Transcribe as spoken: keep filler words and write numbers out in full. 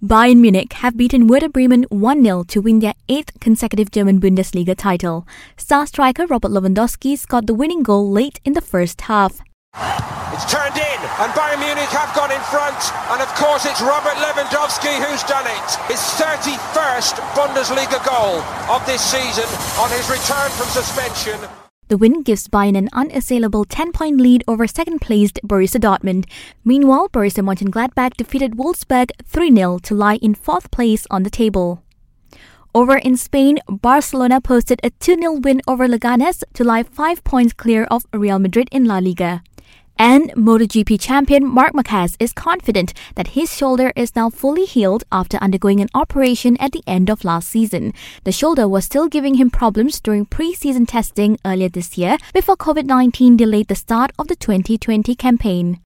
Bayern Munich have beaten Werder Bremen one nil to win their eighth consecutive German Bundesliga title. Star striker Robert Lewandowski scored the winning goal late in the first half. It's turned in and Bayern Munich have gone in front, and of course it's Robert Lewandowski who's done it. His thirty-first Bundesliga goal of this season on his return from suspension. The win gives Bayern an unassailable ten-point lead over second-placed Borussia Dortmund. Meanwhile, Borussia Mönchengladbach defeated Wolfsburg three nil to lie in fourth place on the table. Over in Spain, Barcelona posted a two nil win over Leganés to lie five points clear of Real Madrid in La Liga. And MotoGP champion Marc Márquez is confident that his shoulder is now fully healed after undergoing an operation at the end of last season. The shoulder was still giving him problems during pre-season testing earlier this year before covid nineteen delayed the start of the twenty twenty campaign.